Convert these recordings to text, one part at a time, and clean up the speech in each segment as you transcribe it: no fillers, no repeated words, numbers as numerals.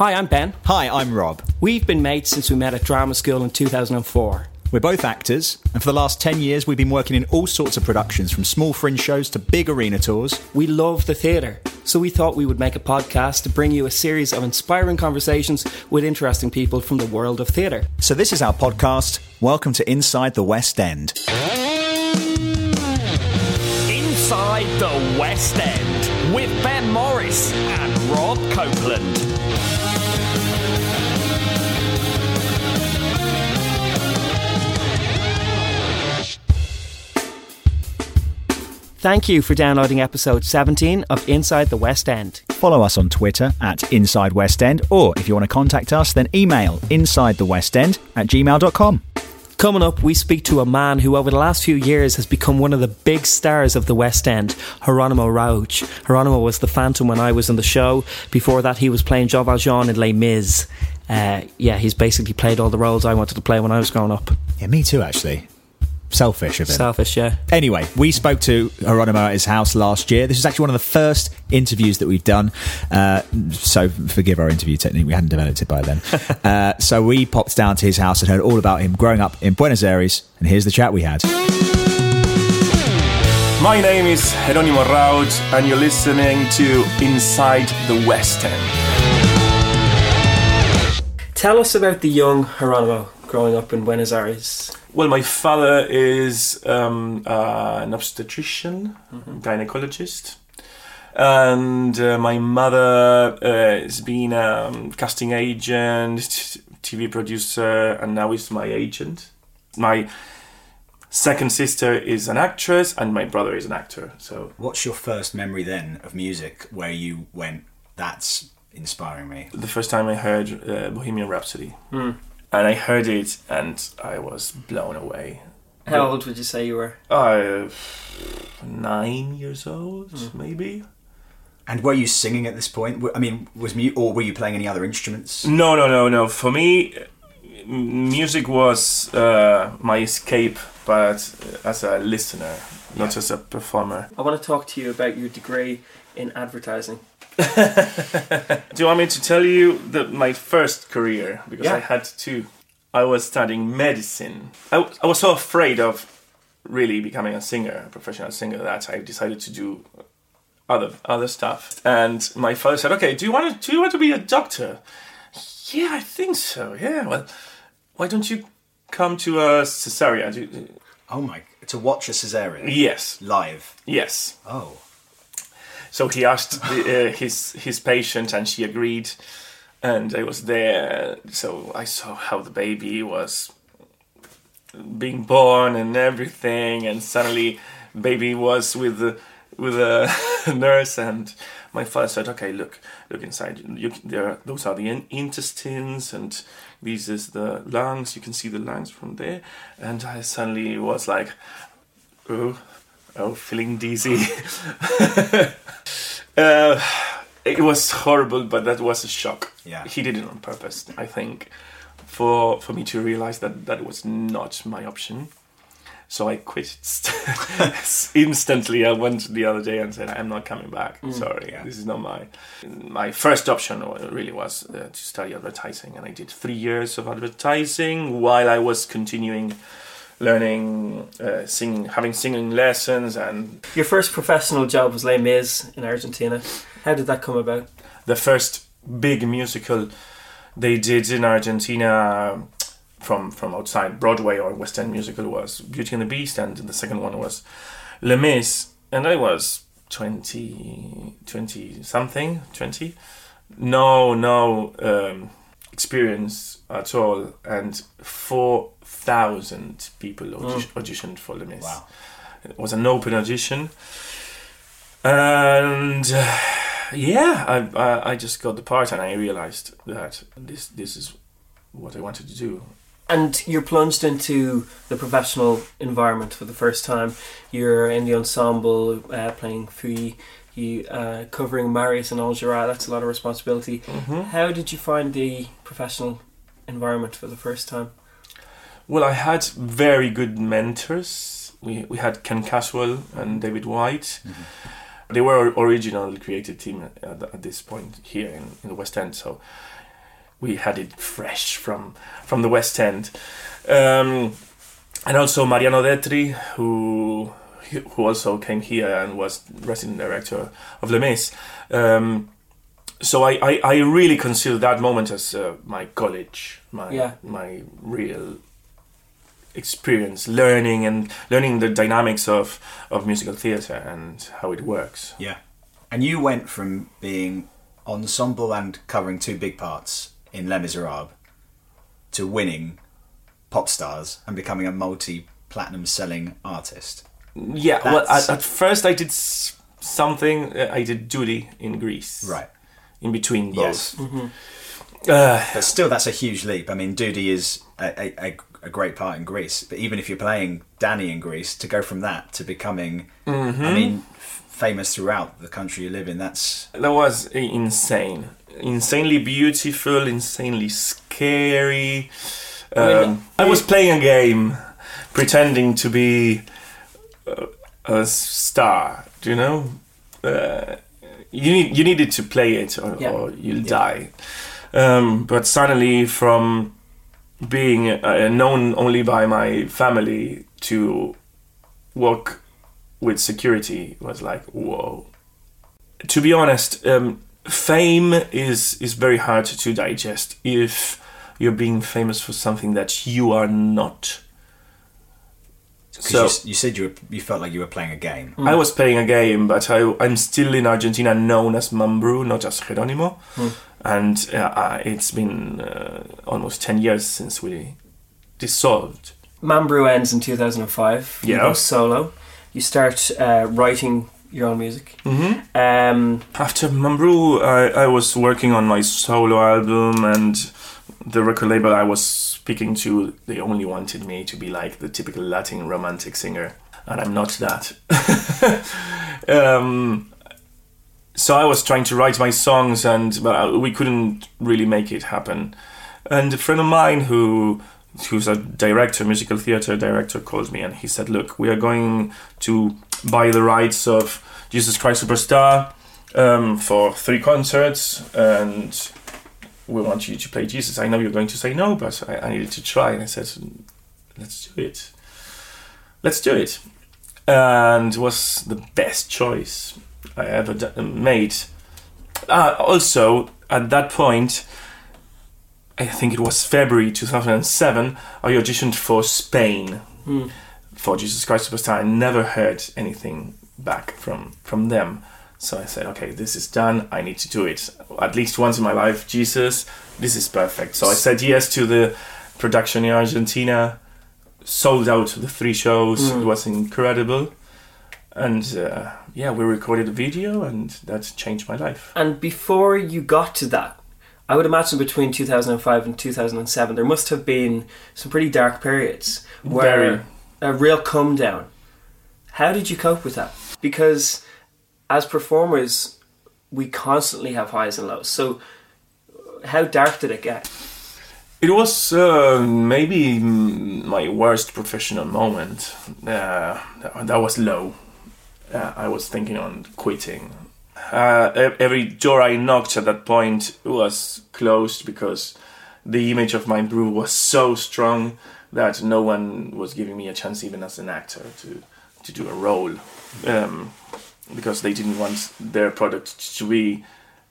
Hi, I'm Ben. Hi, I'm Rob. We've been mates since we met at drama school in 2004. We're both actors, and for the last 10 years we've been working in all sorts of productions, from small fringe shows to big arena tours. We love the theatre, so we thought we would make a podcast to bring you a series of inspiring conversations with interesting people from the world of theatre. So this is our podcast. Welcome to Inside the West End. Inside the West End with Ben Morris and Rob Copeland. Thank you for downloading episode 17 of Inside the West End. Follow us on Twitter at Inside West End, or if you want to contact us, then email insidethewestend@gmail.com. Coming up, we speak to a man who over the last few years has become one of the big stars of the West End, Geronimo Rauch. Geronimo was the Phantom when I was on the show. Before that, he was playing Jean Valjean in Les Mis. He's basically played all the roles I wanted to play when I was growing up. Yeah, me too, actually. Selfish of him. Selfish, yeah. Anyway, we spoke to Geronimo at his house last year. This is actually one of the first interviews that we've done. So forgive our interview technique. We hadn't developed it by then. So we popped down to his house and heard all about him growing up in Buenos Aires. And here's the chat we had. My name is Geronimo Rauch, and you're listening to Inside the West End. Tell us about the young Geronimo growing up in Buenos Aires. Well, my father is an obstetrician, gynecologist, and my mother has been a casting agent, TV producer, and now is my agent. My second sister is an actress, and my brother is an actor. So, what's your first memory then of music where you went, that's inspiring me? The first time I heard Bohemian Rhapsody. Mm. And I heard it, and I was blown away. How old would you say you were? 9 years old, maybe. And were you singing at this point? I mean, were you playing any other instruments? No. For me, music was my escape, but as a listener, not as a performer. I want to talk to you about your degree in advertising. Do you want me to tell you my first career? Because I had two. I was studying medicine. I was so afraid of really becoming a professional singer, that I decided to do other stuff. And my father said, okay, do you want to be a doctor? Yeah, I think so. Yeah, well, why don't you come to a caesarean? To watch a caesarean? Yes. Live? Yes. Oh. So he asked his patient, and she agreed, and I was there. So I saw how the baby was being born and everything, and suddenly baby was with a nurse, and my father said, "Okay, look inside. Those are the intestines, and this is the lungs. You can see the lungs from there." And I suddenly was like, "Oh, feeling dizzy." It was horrible, but that was a shock. Yeah. He did it on purpose, I think, for me to realize that was not my option. So I quit instantly. I went the other day and said, I'm not coming back. Sorry, this is not my first option. Really was to study advertising, and I did 3 years of advertising while I was continuing learning, singing, having singing lessons. And your first professional job was Les Mis in Argentina. How did that come about? The first big musical they did in Argentina from outside Broadway or West End musical was Beauty and the Beast, and the second one was Les Mis, and I was 20 something. No experience at all, and 4,000 people auditioned for Les Mis. Wow. It was an open audition, and I just got the part, and I realised that this is what I wanted to do. And you're plunged into the professional environment for the first time. You're in the ensemble, playing Fouilly. You covering Marius and Algera. That's a lot of responsibility. How did you find the professional environment for the first time? Well, I had very good mentors. We had Ken Caswell and David White. They were originally created team at this point here in the West End. So we had it fresh from the West End. And also Mariano Detri, who also came here and was resident director of Les Mis. So I really consider that moment as my college, my real experience, learning the dynamics of musical theatre and how it works. Yeah. And you went from being ensemble and covering two big parts in Les Miserables to winning pop stars and becoming a multi-platinum selling artist. Yeah, at first I did something. I did Judy in Greece. Right. In between both. Yes. Mm-hmm. But still, that's a huge leap. I mean, Judy is a great part in Greece, but even if you're playing Danny in Greece, to go from that to becoming, mm-hmm. I mean, famous throughout the country you live in, that was insane. Insanely beautiful, insanely scary. I was playing a game, pretending to be a star, do you know? You needed to play it or you'll die. But suddenly from being known only by my family to work with security was like, whoa. To be honest, fame is very hard to digest if you're being famous for something that you are not. So you said you felt like you were playing a game. Mm. I was playing a game, but I'm still in Argentina known as Mambrú, not as Geronimo. Mm. And it's been almost 10 years since we dissolved. Mambrú ends in 2005. Yeah. You go solo. You start writing your own music. Mm-hmm. After Mambrú, I was working on my solo album, and the record label I was speaking to, they only wanted me to be like the typical Latin romantic singer, and I'm not that. So I was trying to write my songs, but we couldn't really make it happen. And a friend of mine who's a director, musical theatre director, called me and he said, look, we are going to buy the rights of Jesus Christ Superstar for 3 concerts, and we want you to play Jesus. I know you're going to say no, but I needed to try. And I said, let's do it. And it was the best choice I ever made. Also, at that point, I think it was February 2007, I auditioned for Spain for Jesus Christ Superstar. I never heard anything back from them. So I said, okay, this is done. I need to do it at least once in my life. Jesus, this is perfect. So I said yes to the production in Argentina, sold out the 3 shows. It was incredible. And we recorded a video, and that changed my life. And before you got to that, I would imagine between 2005 and 2007, there must have been some pretty dark periods where a real come down. How did you cope with that? Because as performers, we constantly have highs and lows. So how dark did it get? It was maybe my worst professional moment. That was low. I was thinking on quitting. Every door I knocked at that point was closed because the image of my brew was so strong that no one was giving me a chance, even as an actor, to do a role. Because they didn't want their product to be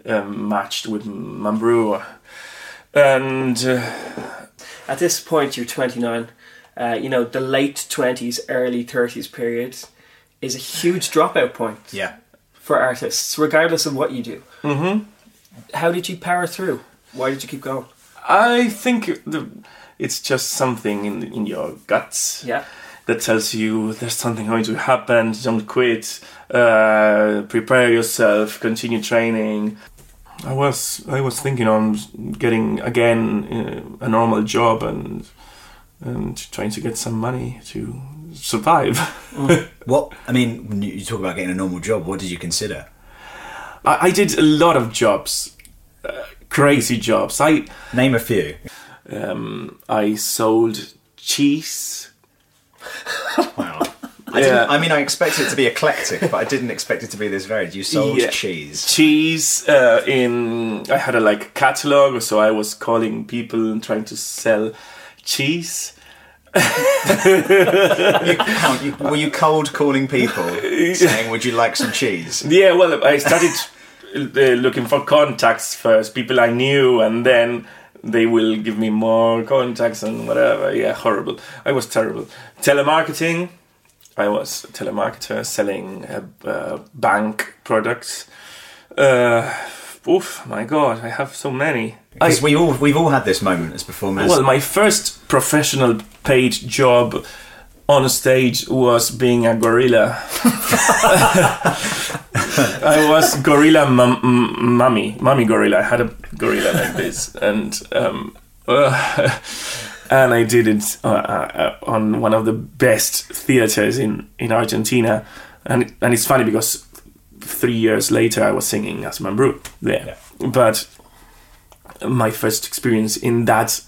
matched with Mambrú. And at this point, you're 29. The late 20s, early 30s period is a huge dropout point. Yeah. For artists, regardless of what you do. Mm-hmm. How did you power through? Why did you keep going? I think it's just something in your guts. Yeah. That tells you there's something going to happen, don't quit, prepare yourself, continue training. I was thinking on getting again a normal job and trying to get some money to survive. What, I mean, when you talk about getting a normal job, what did you consider? I did a lot of jobs, crazy jobs. Name a few. I sold cheese. Wow. I expected it to be eclectic, but I didn't expect it to be this varied. You sold cheese. Cheese I had a catalog, so I was calling people and trying to sell cheese. Were you cold calling people saying, would you like some cheese? Yeah, well, I started looking for contacts first, people I knew, and then they will give me more contacts and whatever. Yeah, horrible. I was terrible. Telemarketing. I was a telemarketer selling bank products. My God, I have so many. Because we've all had this moment as performers. Well, my first professional paid job on stage was being a gorilla. I was gorilla mummy gorilla. I had a gorilla like this, and and I did it on one of the best theaters in Argentina, and it's funny because 3 years later I was singing as Mambrú there, but my first experience in that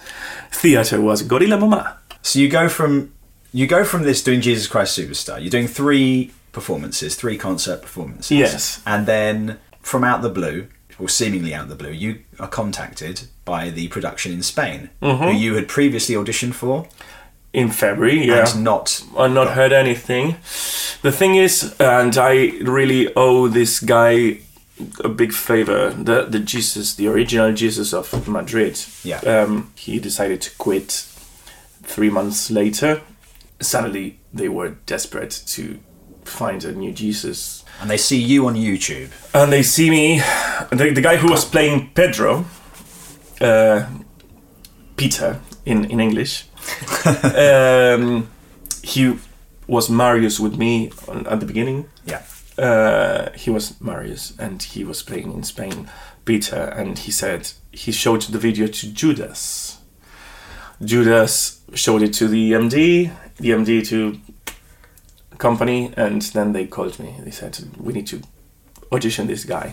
theater was Gorilla Mama. So you go from this doing Jesus Christ Superstar. You're doing three concert performances. Yes. And then from out the blue, or seemingly out of the blue, you are contacted by the production in Spain, who you had previously auditioned for. In February, yeah. And I've not heard anything. The thing is, and I really owe this guy a big favour, the Jesus, the original Jesus of Madrid. Yeah. He decided to quit 3 months later. Suddenly, they were desperate to find a new Jesus. And they see you on YouTube. And they see me, the guy who was playing Pedro, Peter in English. He was Marius with me at the beginning. Yeah. He was Marius, and he was playing in Spain, Peter, and he said he showed the video to Judas. Judas showed it to the MD to company, and then they called me. They said, we need to audition this guy.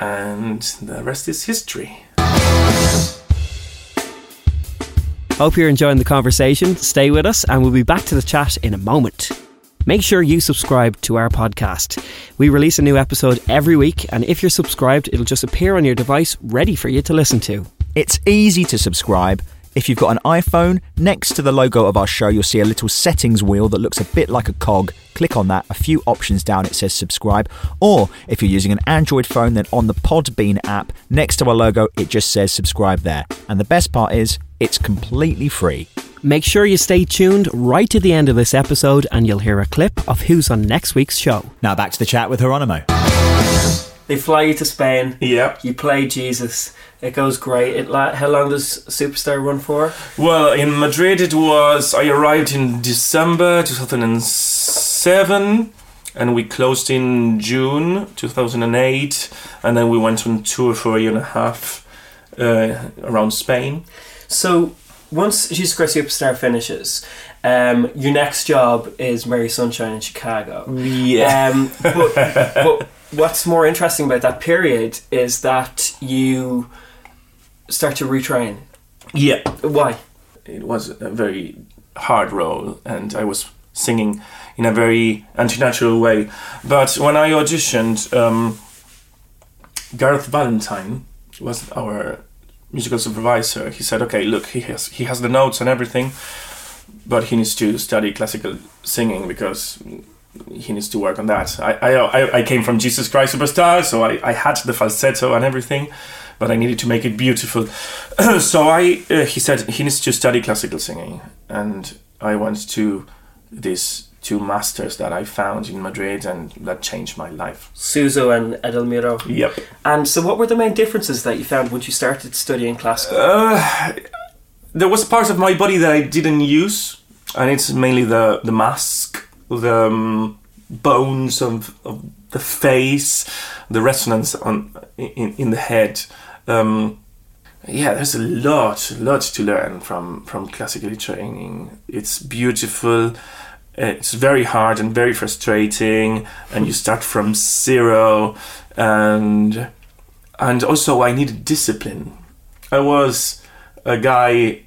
And the rest is history. Hope you're enjoying the conversation. Stay with us and we'll be back to the chat in a moment. Make sure you subscribe to our podcast. We release a new episode every week, and if you're subscribed, it'll just appear on your device ready for you to listen to. It's easy to subscribe. If you've got an iPhone, next to the logo of our show, you'll see a little settings wheel that looks a bit like a cog. Click on that. A few options down, it says subscribe. Or if you're using an Android phone, then on the Podbean app, next to our logo, it just says subscribe there. And the best part is, it's completely free. Make sure you stay tuned right to the end of this episode and you'll hear a clip of who's on next week's show. Now back to the chat with Geronimo. They fly you to Spain. Yeah. You play Jesus. It goes great. How long does Superstar run for? Well, in Madrid I arrived in December 2007 and we closed in June 2008, and then we went on tour for a year and a half around Spain. So once Jesus Christ Superstar finishes, your next job is Mary Sunshine in Chicago. Yeah. But what's more interesting about that period is that you start to retrain. Yeah. Why? It was a very hard role, and I was singing in a very anti-natural way. But when I auditioned, Gareth Valentine was our musical supervisor. He said, okay, look, he has the notes and everything, but he needs to study classical singing because he needs to work on that. I came from Jesus Christ Superstar, so I had the falsetto and everything, but I needed to make it beautiful. So he said he needs to study classical singing, and I went to these two masters that I found in Madrid, and that changed my life. Suso and Edelmiro. Yep. And so what were the main differences that you found once you started studying classical? There was part of my body that I didn't use, and it's mainly the mask, the bones of the face, the resonance in the head. There's a lot to learn from classical training. It's beautiful. It's very hard and very frustrating, and you start from zero, and also I needed discipline. I was a guy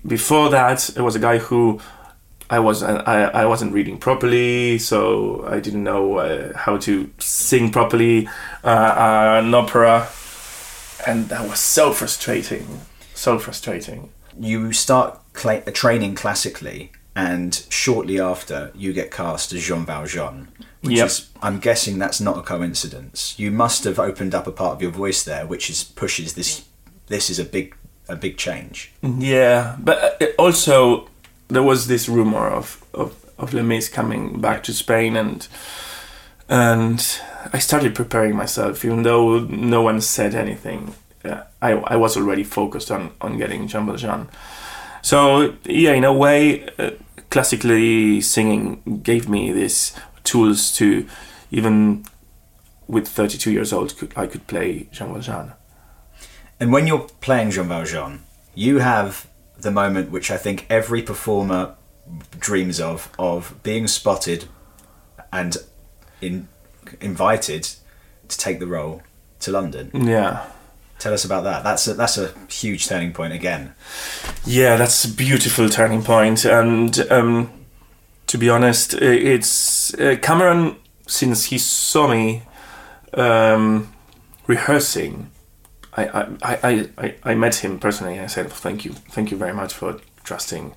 who I wasn't reading properly, so I didn't know how to sing properly an opera, and that was so frustrating, so frustrating. You start training classically, and shortly after you get cast as Jean Valjean, which is, I'm guessing that's not a coincidence. You must have opened up a part of your voice there, which is pushes this. This is a big change. Yeah, but also there was this rumor of Les Mis coming back to Spain, and I started preparing myself, even though no one said anything. I was already focused on getting Jean Valjean. So yeah, in a way, classically singing gave me these tools to, even with 32 years old, I could play Jean Valjean. And when you're playing Jean Valjean, you have the moment which I think every performer dreams of being spotted and invited to take the role to London. Yeah. Tell us about that. That's a huge turning point again. Yeah, that's a beautiful turning point. And to be honest, it's Cameron, since he saw me rehearsing, I met him personally, and I said, thank you very much for trusting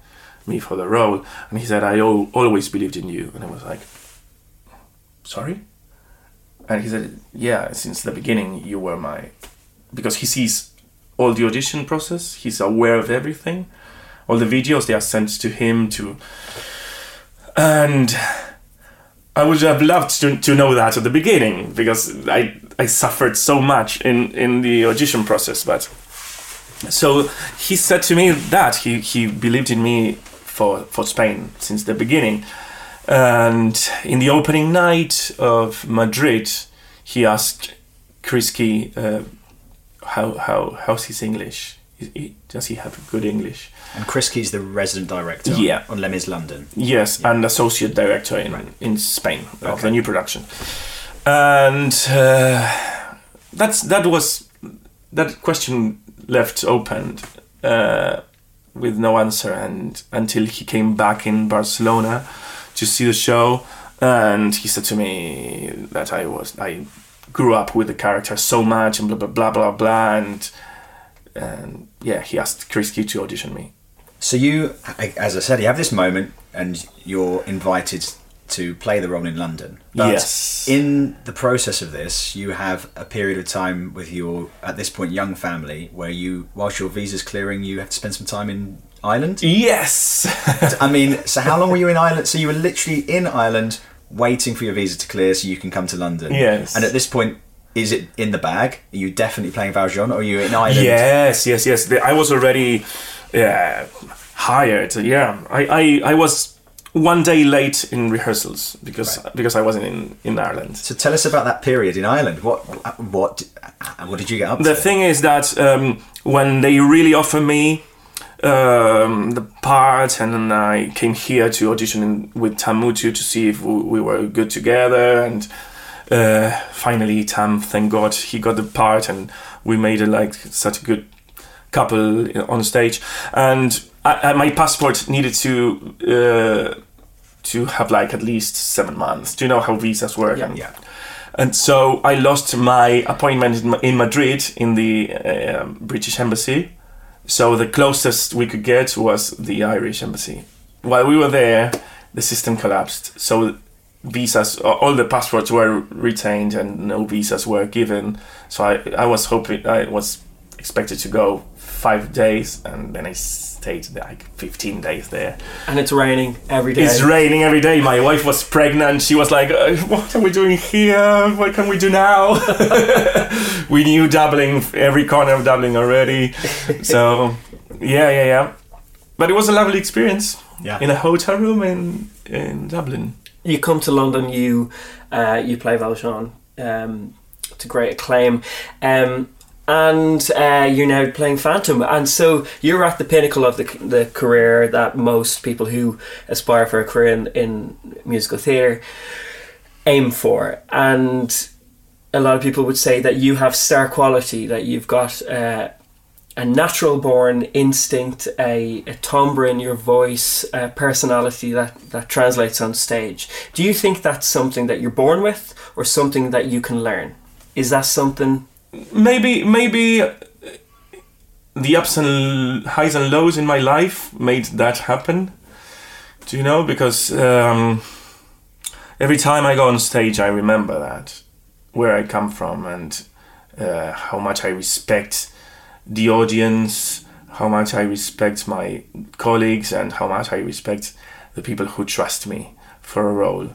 me for the role. And he said, I always believed in you. And I was like, sorry? And he said, yeah, since the beginning you were my... Because he sees all the audition process, he's aware of everything. All the videos, they are sent to him too. And I would have loved to know that at the beginning, because I suffered so much in the audition process. But so he said to me that he believed in me for Spain since the beginning. And in the opening night of Madrid, he asked Chris Key, how's his English? Does he have good English? And Chris Key's the resident director on Les Mis London. Yes, yeah. And associate director in Spain of the new production. And that question left open with no answer, and until he came back in Barcelona to see the show, and he said to me that I grew up with the character so much and blah blah blah blah blah, and yeah, he asked Chris Key to audition me. So you, as I said, you have this moment and you're invited to play the role in London. But yes. In the process of this, you have a period of time with your, at this point, young family, where you, whilst your visa's clearing, you have to spend some time in Ireland? Yes! I mean, so how long were you in Ireland? So you were literally in Ireland waiting for your visa to clear so you can come to London. Yes. And at this point, is it in the bag? Are you definitely playing Valjean, or are you in Ireland? Yes. I was already hired. Yeah, I was one day late in rehearsals because I wasn't in Ireland. So tell us about that period in Ireland. What did you get up to? The thing is that when they really offer me the part, and then I came here to audition with Tam Mutu to see if we were good together, and finally Tam, thank God, he got the part, and we made it like such a good couple on stage. And my passport needed to have like at least 7 months. Do you know how visas work? Yeah. And so I lost my appointment in Madrid in the British Embassy. So the closest we could get was the Irish Embassy. While we were there, the system collapsed. So visas, all the passports were retained and no visas were given. So I was expected to go 5 days, and then I stayed like 15 days there. And it's raining every day. My wife was pregnant. She was like, what are we doing here? What can we do now? We knew Dublin, every corner of Dublin already. So, yeah. But it was a lovely experience in a hotel room in Dublin. You come to London, you play Valjean to great acclaim. And you're now playing Phantom, and so you're at the pinnacle of the career that most people who aspire for a career in musical theatre aim for. And a lot of people would say that you have star quality, that you've got a natural-born instinct, a timbre in your voice, a personality that translates on stage. Do you think that's something that you're born with or something that you can learn? Is that something... Maybe the ups and highs and lows in my life made that happen. Do you know? Because every time I go on stage, I remember that, where I come from and how much I respect the audience, how much I respect my colleagues, and how much I respect the people who trust me for a role,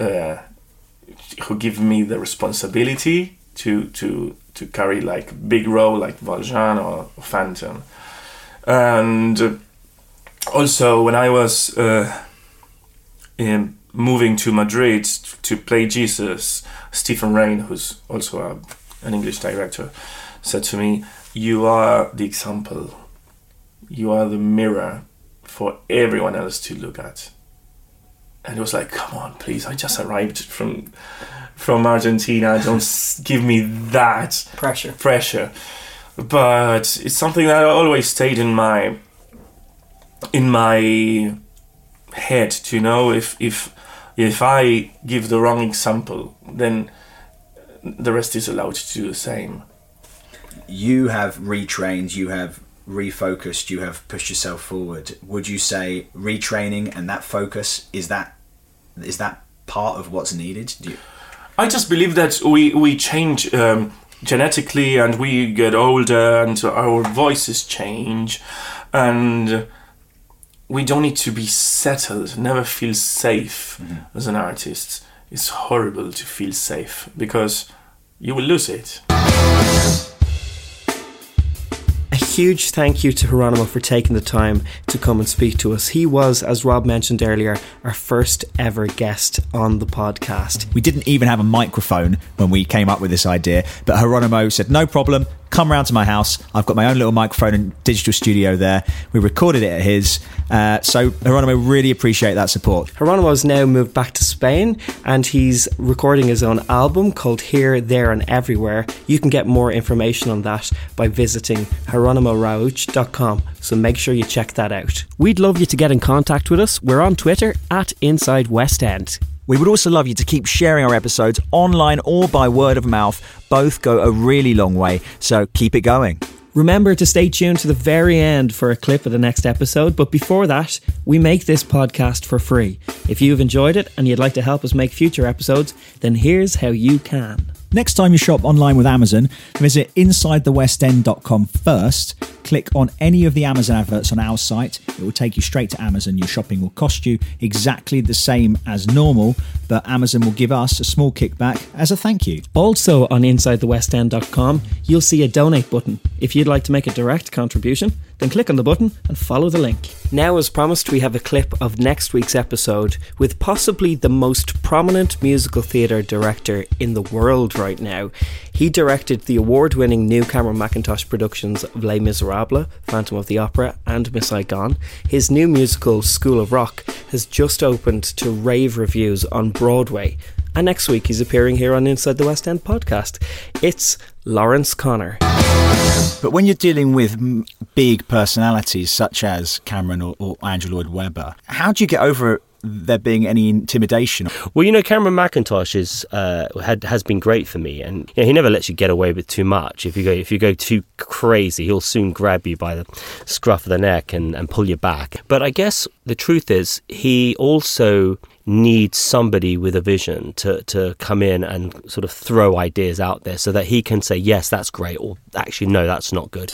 who give me the responsibility to carry like big role like Valjean or Phantom. And also when I was moving to Madrid to play Jesus, Stephen Reign, who's also an English director, said to me, "You are the example. You are the mirror for everyone else to look at." And it was like, come on, please. I just arrived from Argentina. Don't give me that pressure. But it's something that always stayed in my head. To know if I give the wrong example, then the rest is allowed to do the same. You have retrained, you have refocused, you have pushed yourself forward. Would you say retraining and that focus is that part of what's needed? I just believe that we change genetically, and we get older, and our voices change, and we don't need to be settled. Never feel safe as an artist. It's horrible to feel safe because you will lose it. Huge thank you to Geronimo for taking the time to come and speak to us. He was, as Rob mentioned earlier, our first ever guest on the podcast. We didn't even have a microphone when we came up with this idea, but Geronimo said, "No problem, come round to my house. I've got my own little microphone and digital studio there." We recorded it at his. So Geronimo, really appreciate that support. Geronimo's now moved back to Spain and he's recording his own album called Here, There and Everywhere. You can get more information on that by visiting GeronimoRauch.com. So make sure you check that out. We'd love you to get in contact with us. We're on Twitter @InsideWestEnd. We would also love you to keep sharing our episodes online or by word of mouth. Both go a really long way, so keep it going. Remember to stay tuned to the very end for a clip of the next episode, but before that, we make this podcast for free. If you've enjoyed it and you'd like to help us make future episodes, then here's how you can. Next time you shop online with Amazon, visit InsideTheWestEnd.com first. Click on any of the Amazon adverts on our site. It will take you straight to Amazon. Your shopping will cost you exactly the same as normal, but Amazon will give us a small kickback as a thank you. Also on InsideTheWestEnd.com, you'll see a donate button. If you'd like to make a direct contribution, then click on the button and follow the link. Now, as promised, we have a clip of next week's episode with possibly the most prominent musical theatre director in the world right now. He directed the award-winning new Cameron Macintosh productions of Les Miserables, Phantom of the Opera and Miss Saigon. His new musical, School of Rock, has just opened to rave reviews on Broadway. And next week he's appearing here on Inside the West End podcast. It's Lawrence Connor. But when you're dealing with big personalities such as Cameron or Andrew Lloyd Webber, how do you get over there being any intimidation? Well, you know, Cameron Macintosh has been great for me, and you know, he never lets you get away with too much. If you go too crazy, he'll soon grab you by the scruff of the neck and pull you back. But I guess the truth is he also needs somebody with a vision to come in and sort of throw ideas out there so that he can say, yes, that's great, or actually, no, that's not good.